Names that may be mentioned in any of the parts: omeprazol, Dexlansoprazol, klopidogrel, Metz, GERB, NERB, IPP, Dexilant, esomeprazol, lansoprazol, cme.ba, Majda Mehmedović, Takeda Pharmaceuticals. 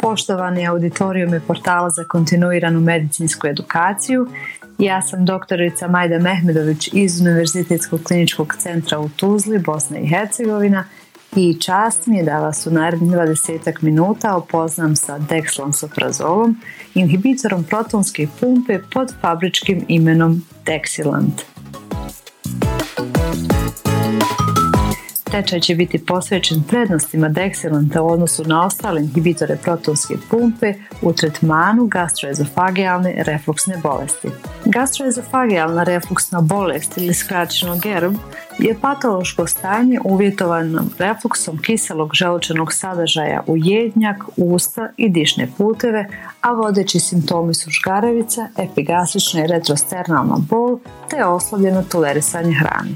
Poštovani auditorijum i portala za kontinuiranu medicinsku edukaciju, ja sam doktorica Majda Mehmedović iz Univerzitetskog kliničkog centra u Tuzli, Bosna i Hercegovina, i čast mi je da vas u narednih 20 minuta upoznam sa dexlansoprazolom, inhibitorom protonske pumpe pod fabričkim imenom Dexilant. Tečaj će biti posvećen prednostima Dexilanta u odnosu na ostale inhibitore protonske pumpe u tretmanu gastroezofagealne refluksne bolesti. Gastroezofagealna refluksna bolest, ili skraćeno GERB, je patološko stanje uvjetovano refluksom kiselog želučanog sadržaja u jednjak, usta i dišne puteve, a vodeći simptomi su žgaravica, epigastrična i retrosternalna bol te oslabljeno tolerisanje hrane.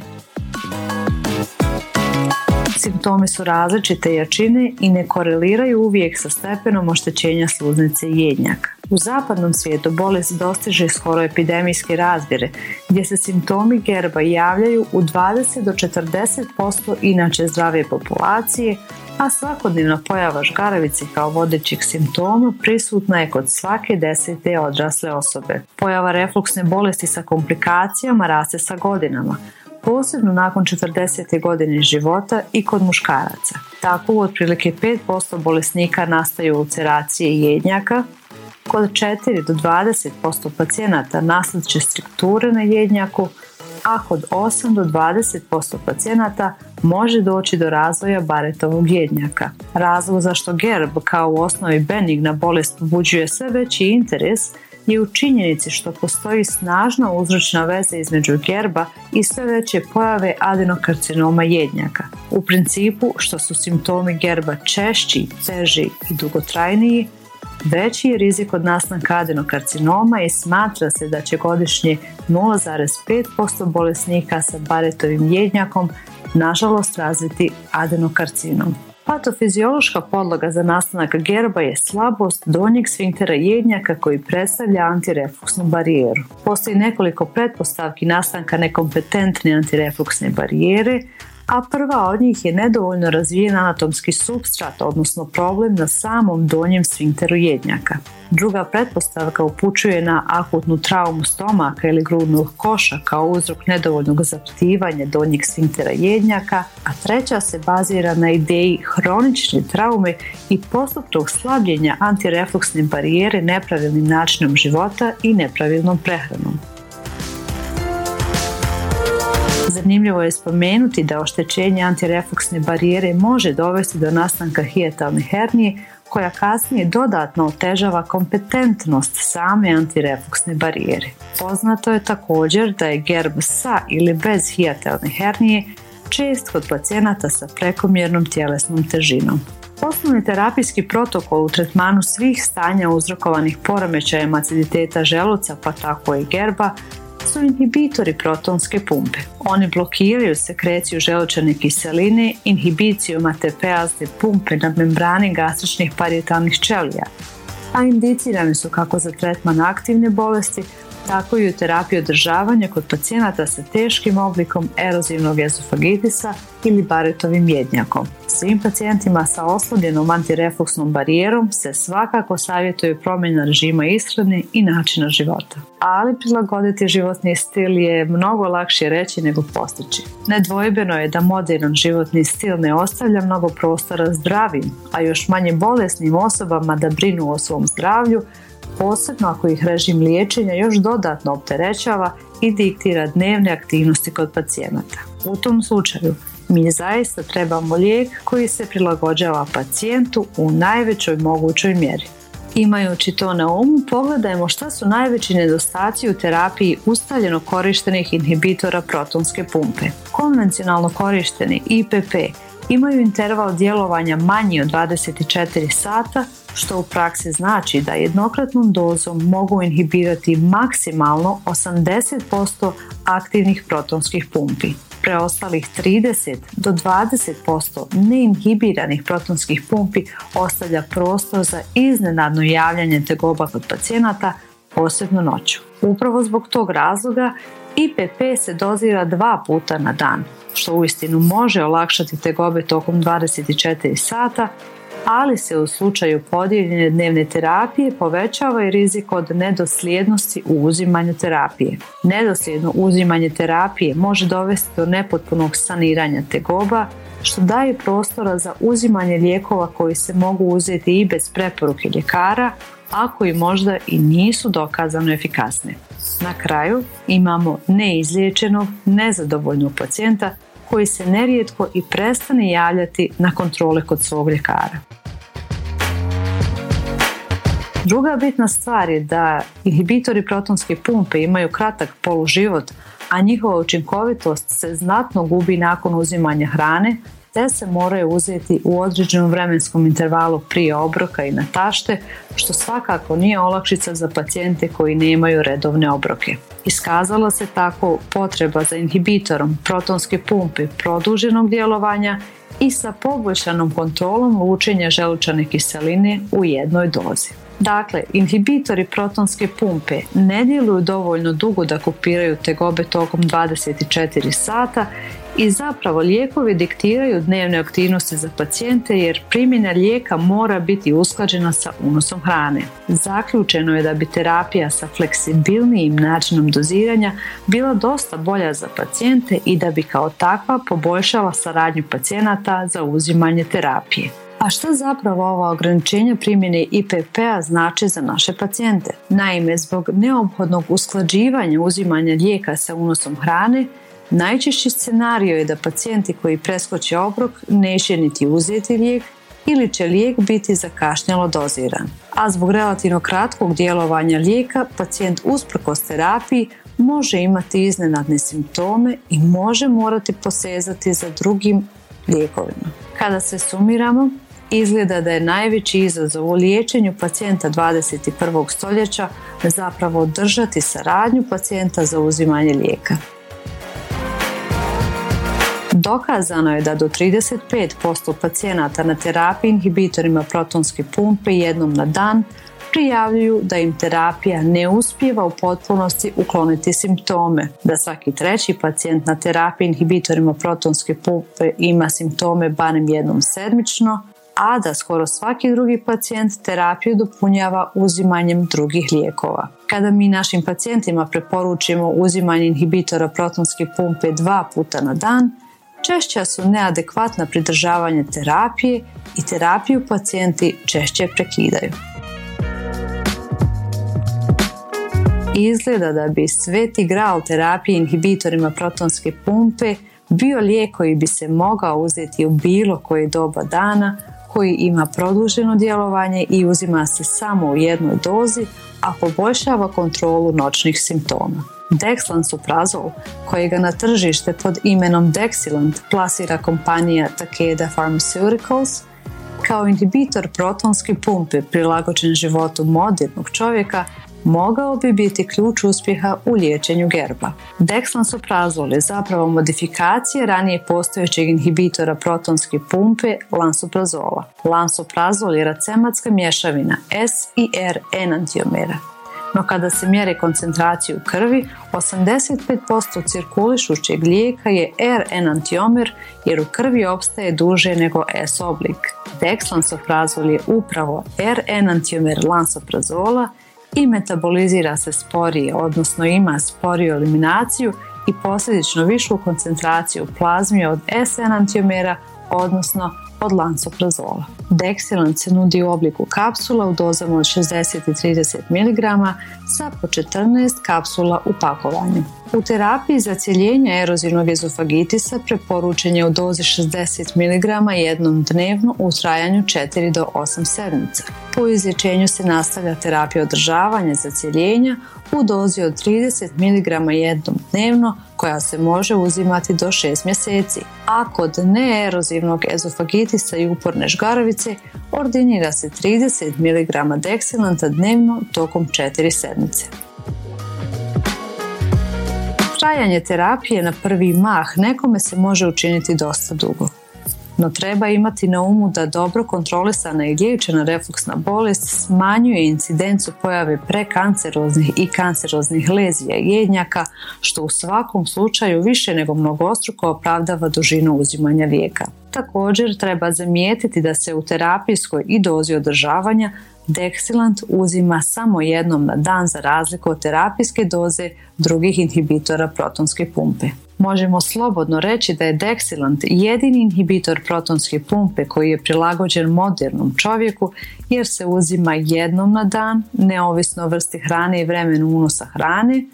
Simptomi su različite jačine i ne koreliraju uvijek sa stepenom oštećenja sluznice jednjaka. U zapadnom svijetu bolest dostiže skoro epidemijske razmjere, gdje se simptomi gerba javljaju u 20 do 40% inače zdrave populacije, a svakodnevna pojava žgaravice kao vodećih simptoma prisutna je kod svake 10. odrasle osobe. Pojava refluksne bolesti sa komplikacijama raste sa godinama, posebno nakon 40. godine života i kod muškaraca. Tako u otprilike 5% bolesnika nastaju ulceracije jednjaka, kod 4 do 20% pacijenata nastat će strukture na jednjaku, a kod 8 do 20% pacijenata može doći do razvoja baretovog jednjaka. Razlog zašto GERB, kao u osnovi benigna bolest, pobuđuje sve veći interes je u činjenici što postoji snažna uzročna veza između gerba i sve veće pojave adenokarcinoma jednjaka. U principu, što su simptomi gerba češći, teži i dugotrajniji, veći je rizik od nastanka adenokarcinoma i smatra se da će godišnje 0,5% bolesnika sa baretovim jednjakom nažalost razviti adenokarcinom. Patofiziološka podloga za nastanak gerba je slabost donjeg sfinktera jednjaka koji predstavlja antirefluksnu barijeru. Postoji nekoliko pretpostavki nastanka nekompetentne antirefluksne barijere, a prva od njih je nedovoljno razvijen anatomski supstrat, odnosno problem na samom donjem sfinkteru jednjaka. Druga pretpostavka upućuje na akutnu traumu stomaka ili grudnog koša kao uzrok nedovoljnog zaptivanja donjeg sfinktera jednjaka, a treća se bazira na ideji hronične traume i postupnog slabljenja antirefluksne barijere nepravilnim načinom života i nepravilnom prehranom. Zanimljivo je spomenuti da oštećenje antirefluksne barijere može dovesti do nastanka hijatalne hernije, koja kasnije dodatno otežava kompetentnost same antirefluksne barijere. Poznato je također da je gerb sa ili bez hijatalne hernije čest kod pacijenata sa prekomjernom tjelesnom težinom. Osnovni terapijski protokol u tretmanu svih stanja uzrokovanih poremećajem aciditeta želuca, pa tako i gerba, su inhibitori protonske pumpe. Oni blokiraju sekreciju želučane kiseline inhibicijom ATPazne pumpe na membrani gastričnih parietalnih ćelija, a indicirani su kako za tretman aktivne bolesti, tako i u terapiji održavanja kod pacijenata sa teškim oblikom erozivnog ezofagitisa ili baretovim jednjakom. Svim pacijentima sa oslabljenom antirefluksnom barijerom se svakako savjetuje promjena režima ishrane i načina života. Ali prilagoditi životni stil je mnogo lakše reći nego postići. Nedvojbeno je da moderan životni stil ne ostavlja mnogo prostora zdravim, a još manje bolesnim osobama da brinu o svom zdravlju, posebno ako ih režim liječenja još dodatno opterećava i diktira dnevne aktivnosti kod pacijenata. U tom slučaju mi zaista trebamo lijek koji se prilagođava pacijentu u najvećoj mogućoj mjeri. Imajući to na umu, pogledajmo šta su najveći nedostaci u terapiji ustaljeno korištenih inhibitora protonske pumpe. Konvencionalno korišteni IPP imaju interval djelovanja manji od 24 sata, što u praksi znači da jednokratnom dozom mogu inhibirati maksimalno 80% aktivnih protonskih pumpi. Preostalih 30 do 20% neinhibiranih protonskih pumpi ostavlja prostor za iznenadno javljanje tegoba kod pacijenata, posebno noću. Upravo zbog tog razloga IPP se dozira 2 puta na dan, što uistinu može olakšati tegobe tokom 24 sata, ali se u slučaju podijeljene dnevne terapije povećava i rizik od nedosljednosti u uzimanju terapije. Nedosljedno uzimanje terapije može dovesti do nepotpunog saniranja tegoba, što daje prostora za uzimanje lijekova koji se mogu uzeti i bez preporuke ljekara, a koji možda i nisu dokazano efikasni. Na kraju imamo neizliječenog, nezadovoljnog pacijenta koji se nerijetko i prestane javljati na kontrole kod svog ljekara. Druga bitna stvar je da inhibitori protonske pumpe imaju kratak poluživot, a njihova učinkovitost se znatno gubi nakon uzimanja hrane, te se moraju uzeti u određenom vremenskom intervalu prije obroka i natašte, što svakako nije olakšica za pacijente koji nemaju redovne obroke. Iskazala se tako potreba za inhibitorom protonske pumpe produženog djelovanja i sa poboljšanom kontrolom lučenja želučane kiseline u jednoj dozi. Dakle, inhibitori protonske pumpe ne djeluju dovoljno dugo da kupiraju tegobe tokom 24 sata i zapravo lijekovi diktiraju dnevne aktivnosti za pacijente jer primjena lijeka mora biti usklađena sa unosom hrane. Zaključeno je da bi terapija sa fleksibilnijim načinom doziranja bila dosta bolja za pacijente i da bi kao takva poboljšala saradnju pacijenata za uzimanje terapije. A što zapravo ova ograničenja primjene IPP-a znači za naše pacijente? Naime, zbog neophodnog usklađivanja uzimanja lijeka sa unosom hrane, najčešći scenario je da pacijenti koji preskoče obrok neće niti uzeti lijek ili će lijek biti zakašnjalo doziran. A zbog relativno kratkog djelovanja lijeka, pacijent usprkos terapiji može imati iznenadne simptome i može morati posezati za drugim lijekovima. Kada se sumiramo, izgleda da je najveći izazov u liječenju pacijenta 21. stoljeća zapravo održati saradnju pacijenta za uzimanje lijeka. Dokazano je da do 35% pacijenata na terapiji inhibitorima protonske pumpe jednom na dan prijavljuju da im terapija ne uspijeva u potpunosti ukloniti simptome, da svaki 3. pacijent na terapiji inhibitorima protonske pumpe ima simptome barem jednom sedmično, a da skoro svaki drugi pacijent terapiju dopunjava uzimanjem drugih lijekova. Kada mi našim pacijentima preporučimo uzimanje inhibitora protonske pumpe 2 puta na dan, češća su neadekvatna pridržavanje terapije i terapiju pacijenti češće prekidaju. Izgleda da bi sveti gral terapije inhibitorima protonske pumpe bio lijek koji bi se mogao uzeti u bilo koje doba dana, koji ima produženo djelovanje i uzima se samo u jednoj dozi, a poboljšava kontrolu noćnih simptoma. Dexlansoprazol, kojega na tržište pod imenom Dexilant plasira kompanija Takeda Pharmaceuticals, kao inhibitor protonske pumpe prilagođen životu modernog čovjeka, mogao bi biti ključ uspjeha u liječenju gerba. Dexlansoprazol je zapravo modifikacija ranije postojećeg inhibitora protonske pumpe lansoprazola. Lansoprazol je racematska mješavina S i R enantiomera. No kada se mjeri koncentraciju krvi, 85% cirkulišućeg lijeka je R enantiomer jer u krvi opstaje duže nego S oblik. Dexlansoprazol je upravo R enantiomer lansoprazola i metabolizira se sporije, odnosno ima sporiju eliminaciju i posljedično višu koncentraciju u plazmi od S enantiomera, odnosno od lansoprazola. Dexilant se nudi u obliku kapsula u dozama od 60 i 30 mg sa po 14 kapsula u pakovanju. U terapiji za cjeljenje erozivnog ezofagitisa preporučen je u dozi 60 mg jednom dnevno u trajanju 4 do 8 sedmica. Po izlječenju se nastavlja terapija održavanja za cjeljenja u dozi od 30 mg jednom dnevno koja se može uzimati do 6 mjeseci, a kod neerozivnog ezofagitisa i uporne žgaravice ordinira se 30 mg deksilanta dnevno tokom 4 sedmice. Trajanje terapije na prvi mah nekome se može učiniti dosta dugo, no treba imati na umu da dobro kontrolisana i liječena refluksna bolest smanjuje incidencu pojave prekanceroznih i kanceroznih lezija jednjaka, što u svakom slučaju više nego mnogostruko opravdava dužinu uzimanja lijeka. Također treba zamijetiti da se u terapijskoj i dozi održavanja deksilant uzima samo jednom na dan za razliku od terapijske doze drugih inhibitora protonske pumpe. Možemo slobodno reći da je deksilant jedini inhibitor protonske pumpe koji je prilagođen modernom čovjeku jer se uzima jednom na dan, neovisno o vrsti hrane i vremenu unosa hrane,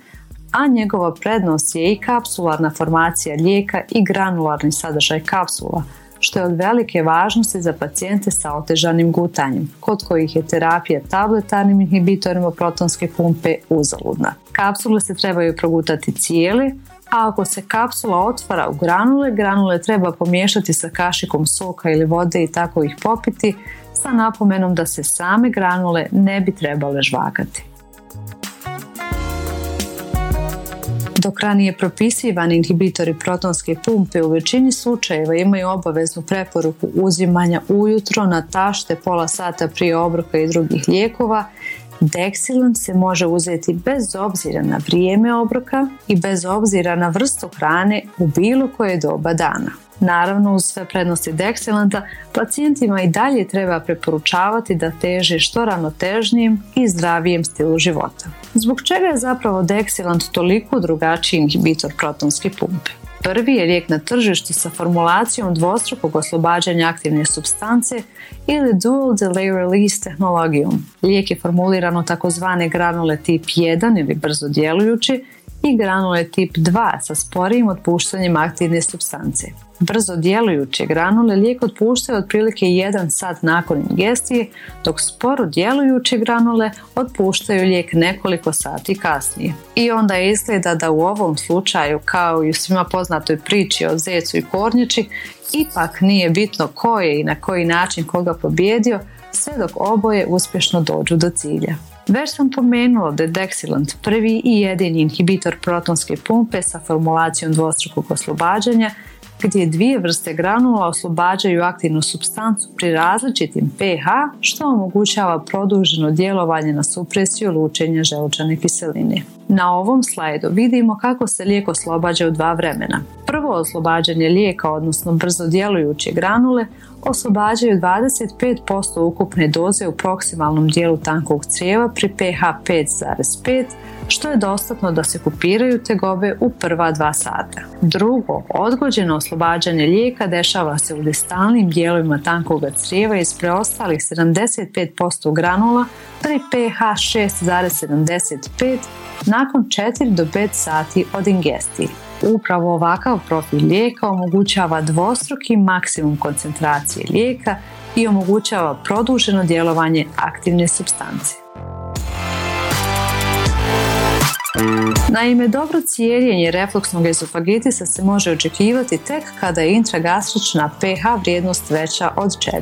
a njegova prednost je i kapsularna formacija lijeka i granularni sadržaj kapsula, što je od velike važnosti za pacijente sa otežanim gutanjem, kod kojih je terapija tabletarnim inhibitorima protonske pumpe uzaludna. Kapsule se trebaju progutati cijele, a ako se kapsula otvara u granule, granule treba pomiješati sa kašikom soka ili vode i tako ih popiti, sa napomenom da se same granule ne bi trebale žvakati. Dok ranije propisivani inhibitori protonske pumpe u većini slučajeva imaju obaveznu preporuku uzimanja ujutro na tašte pola sata prije obroka i drugih lijekova, deksilant se može uzeti bez obzira na vrijeme obroka i bez obzira na vrstu hrane u bilo koje doba dana. Naravno, uz sve prednosti deksilanta, pacijentima i dalje treba preporučavati da teže što ravnotežnijem i zdravijem stilu života. Zbog čega je zapravo deksilant toliko drugačiji inhibitor protonske pumpe? Prvi je lijek na tržištu sa formulacijom dvostrukog oslobađanja aktivne supstance ili dual delay release tehnologijom. Lijek je formuliran u tzv. Granule tip 1 ili brzo djelujući i granule tip 2 sa sporijim otpuštanjem aktivne supstance. Brzo djelujuće granule lijek otpuštaju otprilike 1 sat nakon ingestije, dok sporo djelujuće granule otpuštaju lijek nekoliko sati kasnije. I onda izgleda da u ovom slučaju, kao i u svima poznatoj priči o zecu i kornjači, ipak nije bitno ko je i na koji način koga pobijedio, sve dok oboje uspješno dođu do cilja. Već sam pomenula da je deksilant prvi i jedini inhibitor protonske pumpe sa formulacijom dvostrukog oslobađanja, gdje dvije vrste granula oslobađaju aktivnu supstancu pri različitim pH, što omogućava produženo djelovanje na supresiju lučenja želučane kiseline. Na ovom slajdu vidimo kako se lijek oslobađa u dva vremena. Prvo oslobađanje lijeka, odnosno brzo djelujuće granule, oslobađaju 25% ukupne doze u proksimalnom dijelu tankog crijeva pri pH 5,5, što je dostatno da se kupiraju tegobe u prva 2 sata. Drugo, odgođeno oslobađanje lijeka dešava se u distalnim dijelovima tankog crijeva iz preostalih 75% granula pri pH 6,75 nakon 4 do 5 sati od ingestije. Upravo ovakav profil lijeka omogućava dvostruki maksimum koncentracije lijeka i omogućava produženo djelovanje aktivne supstance. Naime, dobro cijeljenje refluksnog ezofagitisa se može očekivati tek kada je intragastrična pH vrijednost veća od 4.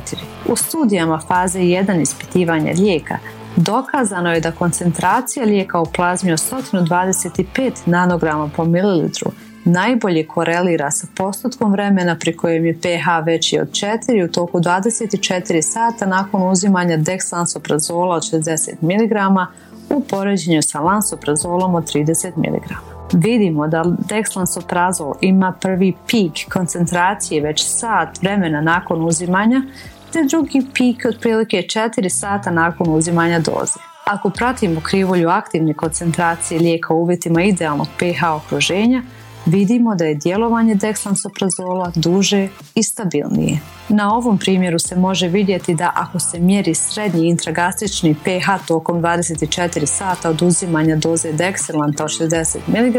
U studijama faze 1 ispitivanja lijeka dokazano je da koncentracija lijeka u plazmi od 125 nanograma po mililitru najbolje korelira sa postotkom vremena pri kojem je pH veći od 4 u toku 24 sata nakon uzimanja deksansoprazola od 60 mg u poređenju sa lansoprazolom od 30 mg. Vidimo da dekslansoprazol ima prvi pik koncentracije već sat vremena nakon uzimanja, te drugi pik otprilike 4 sata nakon uzimanja doze. Ako pratimo krivulju aktivne koncentracije lijeka u uvjetima idealnog pH okruženja, vidimo da je djelovanje deksansoprazola duže i stabilnije. Na ovom primjeru se može vidjeti da ako se mjeri srednji intragastrični pH tokom 24 sata od uzimanja doze deksilanta od 60 mg,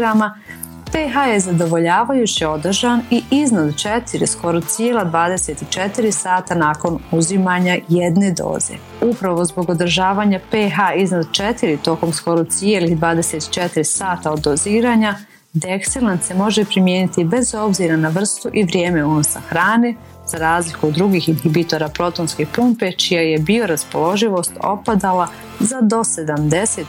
pH je zadovoljavajuće održan i iznad 4 skoro cijela 24 sata nakon uzimanja jedne doze. Upravo zbog održavanja pH iznad 4 tokom skoro cijelih 24 sata od doziranja, Dexlan se može primijeniti bez obzira na vrstu i vrijeme unosa hrane, za razliku od drugih inhibitora protonske pumpe, čija je bioraspoloživost opadala za do 70%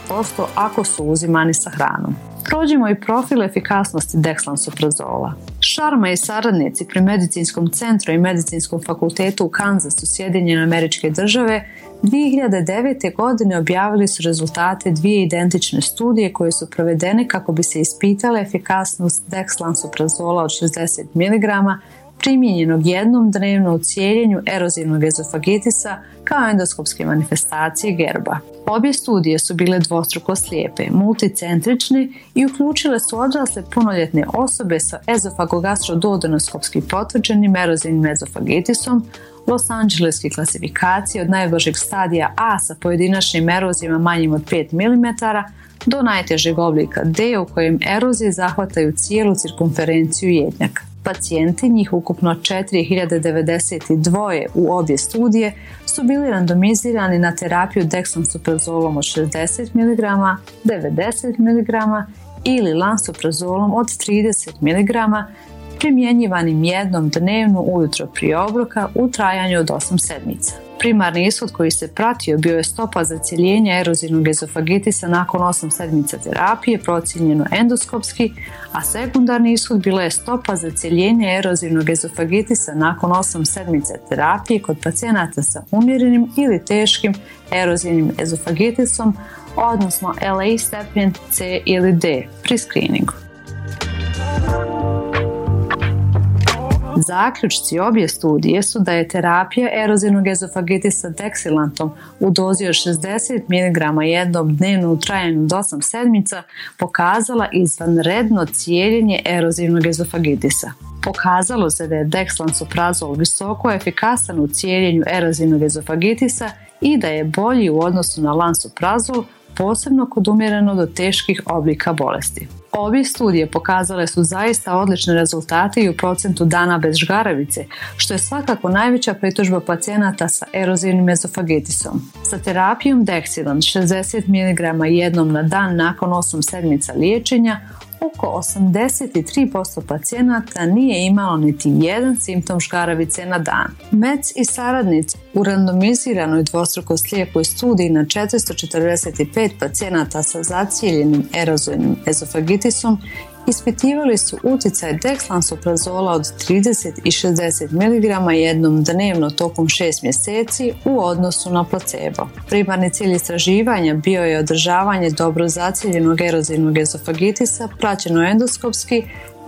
ako su uzimani sa hranom. Prođimo i profil efikasnosti Dexlansoprazola. Sharma i saradnici pri Medicinskom centru i Medicinskom fakultetu u Kansasu, Sjedinjene Američke Države, 2009. godine objavili su rezultate dvije identične studije koje su provedene kako bi se ispitala efikasnost Dexlansoprazola od 60 mg primijenjenog jednom dnevno u cijeljenju erozivnog ezofagitisa kao endoskopske manifestacije GERB-a. Obje studije su bile dvostruko slijepe, multicentrične i uključile su odrasle punoljetne osobe sa ezofagogastroduodenoskopski potvrđenim erozivnim ezofagitisom, Los Angeleske klasifikacije od najblažeg stadija A sa pojedinačnim erozijama manjim od 5 mm do najtežeg oblika D u kojem erozije zahvataju cijelu cirkumferenciju jednjaka. Pacijenti, njih ukupno 4092 u obje studije, su bili randomizirani na terapiju dexlansoprazolom od 60 mg, 90 mg ili lansoprazolom od 30 mg, primjenjivanim jednom dnevno ujutro prije obroka u trajanju od 8 sedmica. Primarni ishod koji se pratio bio je stopa zacjeljenja erozivnog ezofagitisa nakon 8 sedmica terapije, procijenjeno endoskopski, a sekundarni ishod bila je stopa zacjeljenja erozivnog ezofagitisa nakon 8 sedmica terapije kod pacijenata sa umjerenim ili teškim erozivnim ezofagitisom, odnosno LA stepen C ili D pri skriningu. Zaključci obje studije su da je terapija erozivnog ezofagitisa deksilantom u dozi od 60 mg jednom dnevno u trajanju od 8 sedmica pokazala izvanredno cijeljenje erozivnog ezofagitisa. Pokazalo se da je dexlansoprazol visoko efikasan u cijeljenju erozivnog ezofagitisa i da je bolji u odnosu na lansoprazol, posebno kod umjereno do teških oblika bolesti. Obje studije pokazale su zaista odlične rezultate i u procentu dana bez žgaravice, što je svakako najveća pritužba pacijenata sa erozivnim ezofagitisom. Sa terapijom Dexilan 60 mg jednom na dan nakon 8 sedmica liječenja, oko 83% pacijenata nije imalo niti jedan simptom žgaravice na dan. Metz i saradnici u randomiziranoj dvostruko slijepoj studiji na 445 pacijenata sa zacijeljenim erozivnim ezofagitisom ispitivali su utjecaj dexlansoprazola od 30 i 60 mg jednom dnevno tokom 6 mjeseci u odnosu na placebo. Primarni cilj istraživanja bio je održavanje dobro zacijeljenog erozivnog ezofagitisa praćeno endoskopski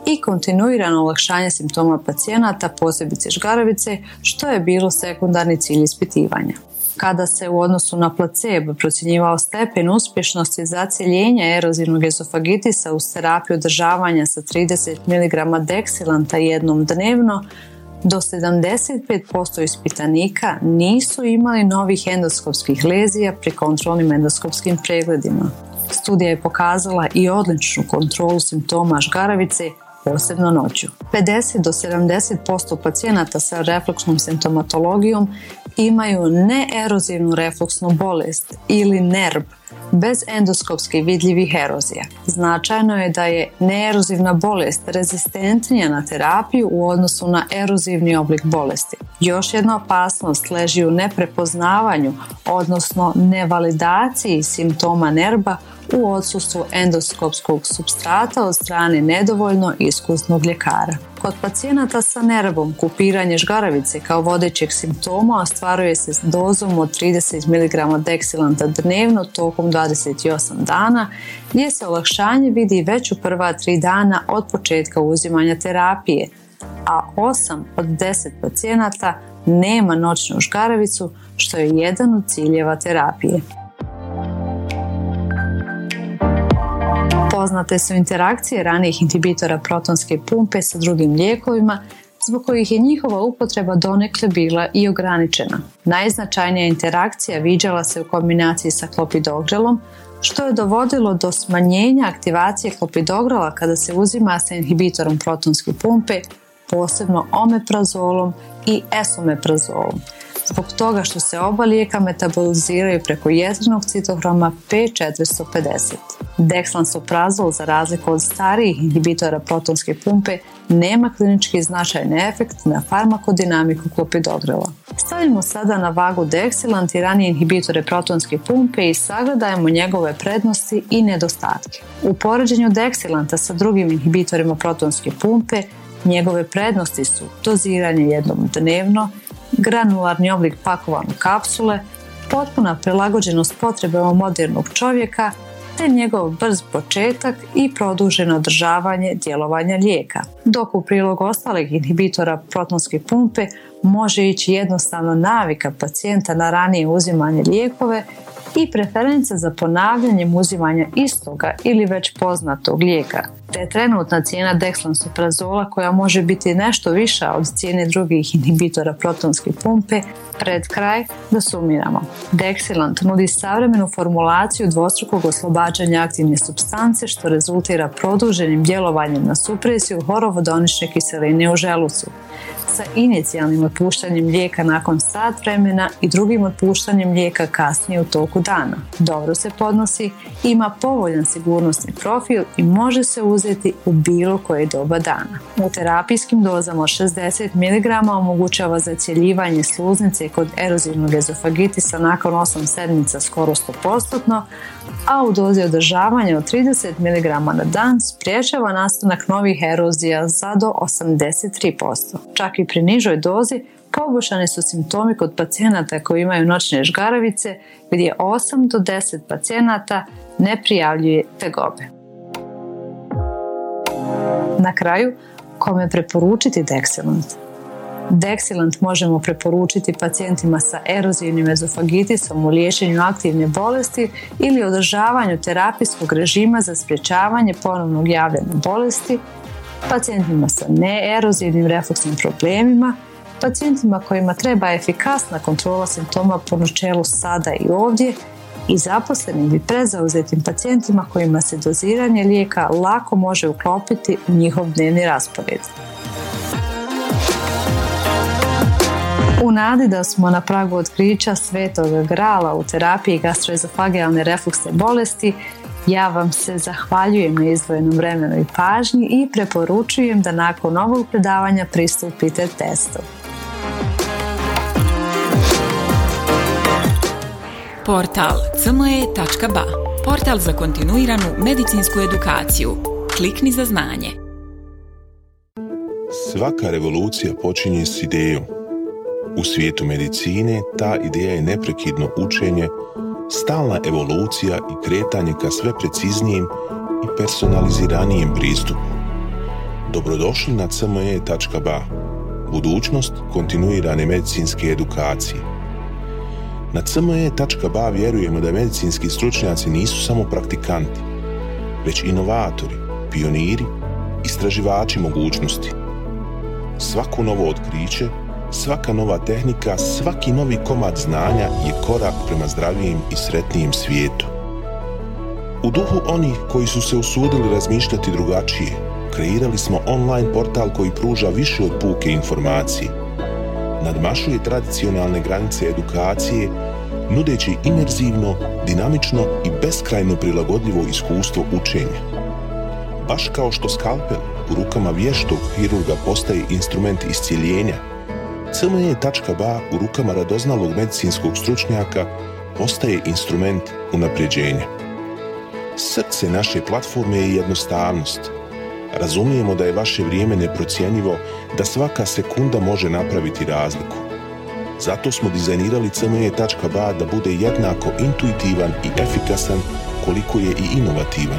i kontinuirano olakšanje simptoma pacijenata, posebice žgaravice, što je bilo sekundarni cilj ispitivanja. Kada se u odnosu na placebo procjenjivao stepen uspješnosti zacijeljenja erozivnog ezofagitisa uz terapiju održavanja sa 30 mg deksilanta jednom dnevno, do 75% ispitanika nisu imali novih endoskopskih lezija pri kontrolnim endoskopskim pregledima. Studija je pokazala i odličnu kontrolu simptoma žgaravice, posebno noću. 50 do 70% pacijenata sa refluksnom simptomatologijom imaju neerozivnu refluksnu bolest ili NERB bez endoskopski vidljivih erozija. Značajno je da je neerozivna bolest rezistentnija na terapiju u odnosu na erozivni oblik bolesti. Još jedna opasnost leži u neprepoznavanju, odnosno nevalidaciji simptoma NERB-a u odsustvu endoskopskog supstrata od strane nedovoljno iskusnog ljekara. Kod pacijenata sa NERB-om kupiranje žgaravice kao vodećeg simptoma ostvaruje se s dozom od 30 mg deksilanta dnevno tokom 28 dana, gdje se olakšanje vidi već u prva 3 dana od početka uzimanja terapije, a 8 od 10 pacijenata nema noćnu žgaravicu, što je jedan od ciljeva terapije. Poznate su interakcije ranijih inhibitora protonske pumpe sa drugim lijekovima, zbog kojih je njihova upotreba donekle bila i ograničena. Najznačajnija interakcija viđala se u kombinaciji sa klopidogrelom, što je dovodilo do smanjenja aktivacije klopidogrela kada se uzima sa inhibitorom protonske pumpe, posebno omeprazolom i esomeprazolom, zbog toga što se oba lijeka metaboliziraju preko jetrinog citohroma P450. Dexlansoprazol, za razliku od starijih inhibitora protonske pumpe, nema klinički značajan efekt na farmakodinamiku klopidogrela. Stavimo sada na vagu dexilant i ranije inhibitore protonske pumpe i sagledajmo njegove prednosti i nedostatke. U poređenju dexilanta sa drugim inhibitorima protonske pumpe, njegove prednosti su doziranje jednom dnevno, granularni oblik pakovane kapsule, potpuna prilagođenost potrebama modernog čovjeka, te njegov brz početak i produženo održavanje djelovanja lijeka, dok u prilog ostalih inhibitora protonske pumpe može ići jednostavno navika pacijenta na ranije uzimanje lijekove i preferenca za ponavljanjem uzimanja istoga ili već poznatog lijeka, te trenutna cijena deklansoprazola, koja može biti nešto viša od cijene drugih inhibitora protonske pumpe. Pred kraj da sumiramo. Dexilant nudi savremenu formulaciju dvostrukog oslobađanja aktivne supstance, što rezultira produženim djelovanjem na supresiju horovodonične kiseline u želucu, sa inicijalnim otpuštanjem lijeka nakon sat vremena i drugim otpuštanjem lijeka kasnije u toku dana. Dobro se podnosi, ima povoljan sigurnosni profil i može se uzeti u bilo koje doba dana. U terapijskim dozama od 60 mg omogućava zacjeljivanje sluznice kod erozivnog ezofagitisa nakon 8 sedmica skoro 100%, a u dozi održavanja od 30 mg na dan sprječava nastanak novih erozija za do 83%. Čak i pri nižoj dozi poboljšani su simptomi kod pacijenata koji imaju noćne žgaravice, gdje 8 do 10 pacijenata ne prijavljuje tegobe. Na kraju, kome preporučiti Dexilant? Dexilant možemo preporučiti pacijentima sa erozivnim ezofagitisom u liječenju aktivne bolesti ili održavanju terapijskog režima za sprječavanje ponovnog javljanja bolesti, pacijentima sa neerozivnim refluksnim problemima, pacijentima kojima treba efikasna kontrola simptoma po načelu sada i ovdje i zaposlenim i prezauzetim pacijentima kojima se doziranje lijeka lako može uklopiti u njihov dnevni raspored. U nadi da smo na pragu otkrića svetog grala u terapiji gastroezofagealne refluksne bolesti, ja vam se zahvaljujem na izdvojenom vremenu i pažnji i preporučujem da nakon ovog predavanja pristupite testu. Portal cme.ba, portal za kontinuiranu medicinsku edukaciju. Klikni za znanje. Svaka revolucija počinje s idejom. U svijetu medicine ta ideja je neprekidno učenje, stalna evolucija i kretanje ka sve preciznijim i personaliziranijem pristupu. Dobrodošli na cme.ba, budućnost kontinuirane medicinske edukacije. Na cme.ba vjerujemo da medicinski stručnjaci nisu samo praktikanti, već inovatori, pioniri, istraživači mogućnosti. Svako novo otkriće, svaka nova tehnika, svaki novi komad znanja je korak prema zdravijem i sretnijem svijetu. U duhu onih koji su se usudili razmišljati drugačije, kreirali smo online portal koji pruža više od puke informacije. Nadmašuje tradicionalne granice edukacije, nudeći imerzivno, dinamično i beskrajno prilagodljivo iskustvo učenja. Baš kao što skalpel u rukama vještog hirurga postaje instrument iscjeljenja, cme.ba u rukama radoznalog medicinskog stručnjaka postaje instrument unapređenja. Srce naše platforme je jednostavnost. Razumijemo da je vaše vrijeme neprocjenjivo, da svaka sekunda može napraviti razliku. Zato smo dizajnirali cme.ba da bude jednako intuitivan i efikasan koliko je i inovativan.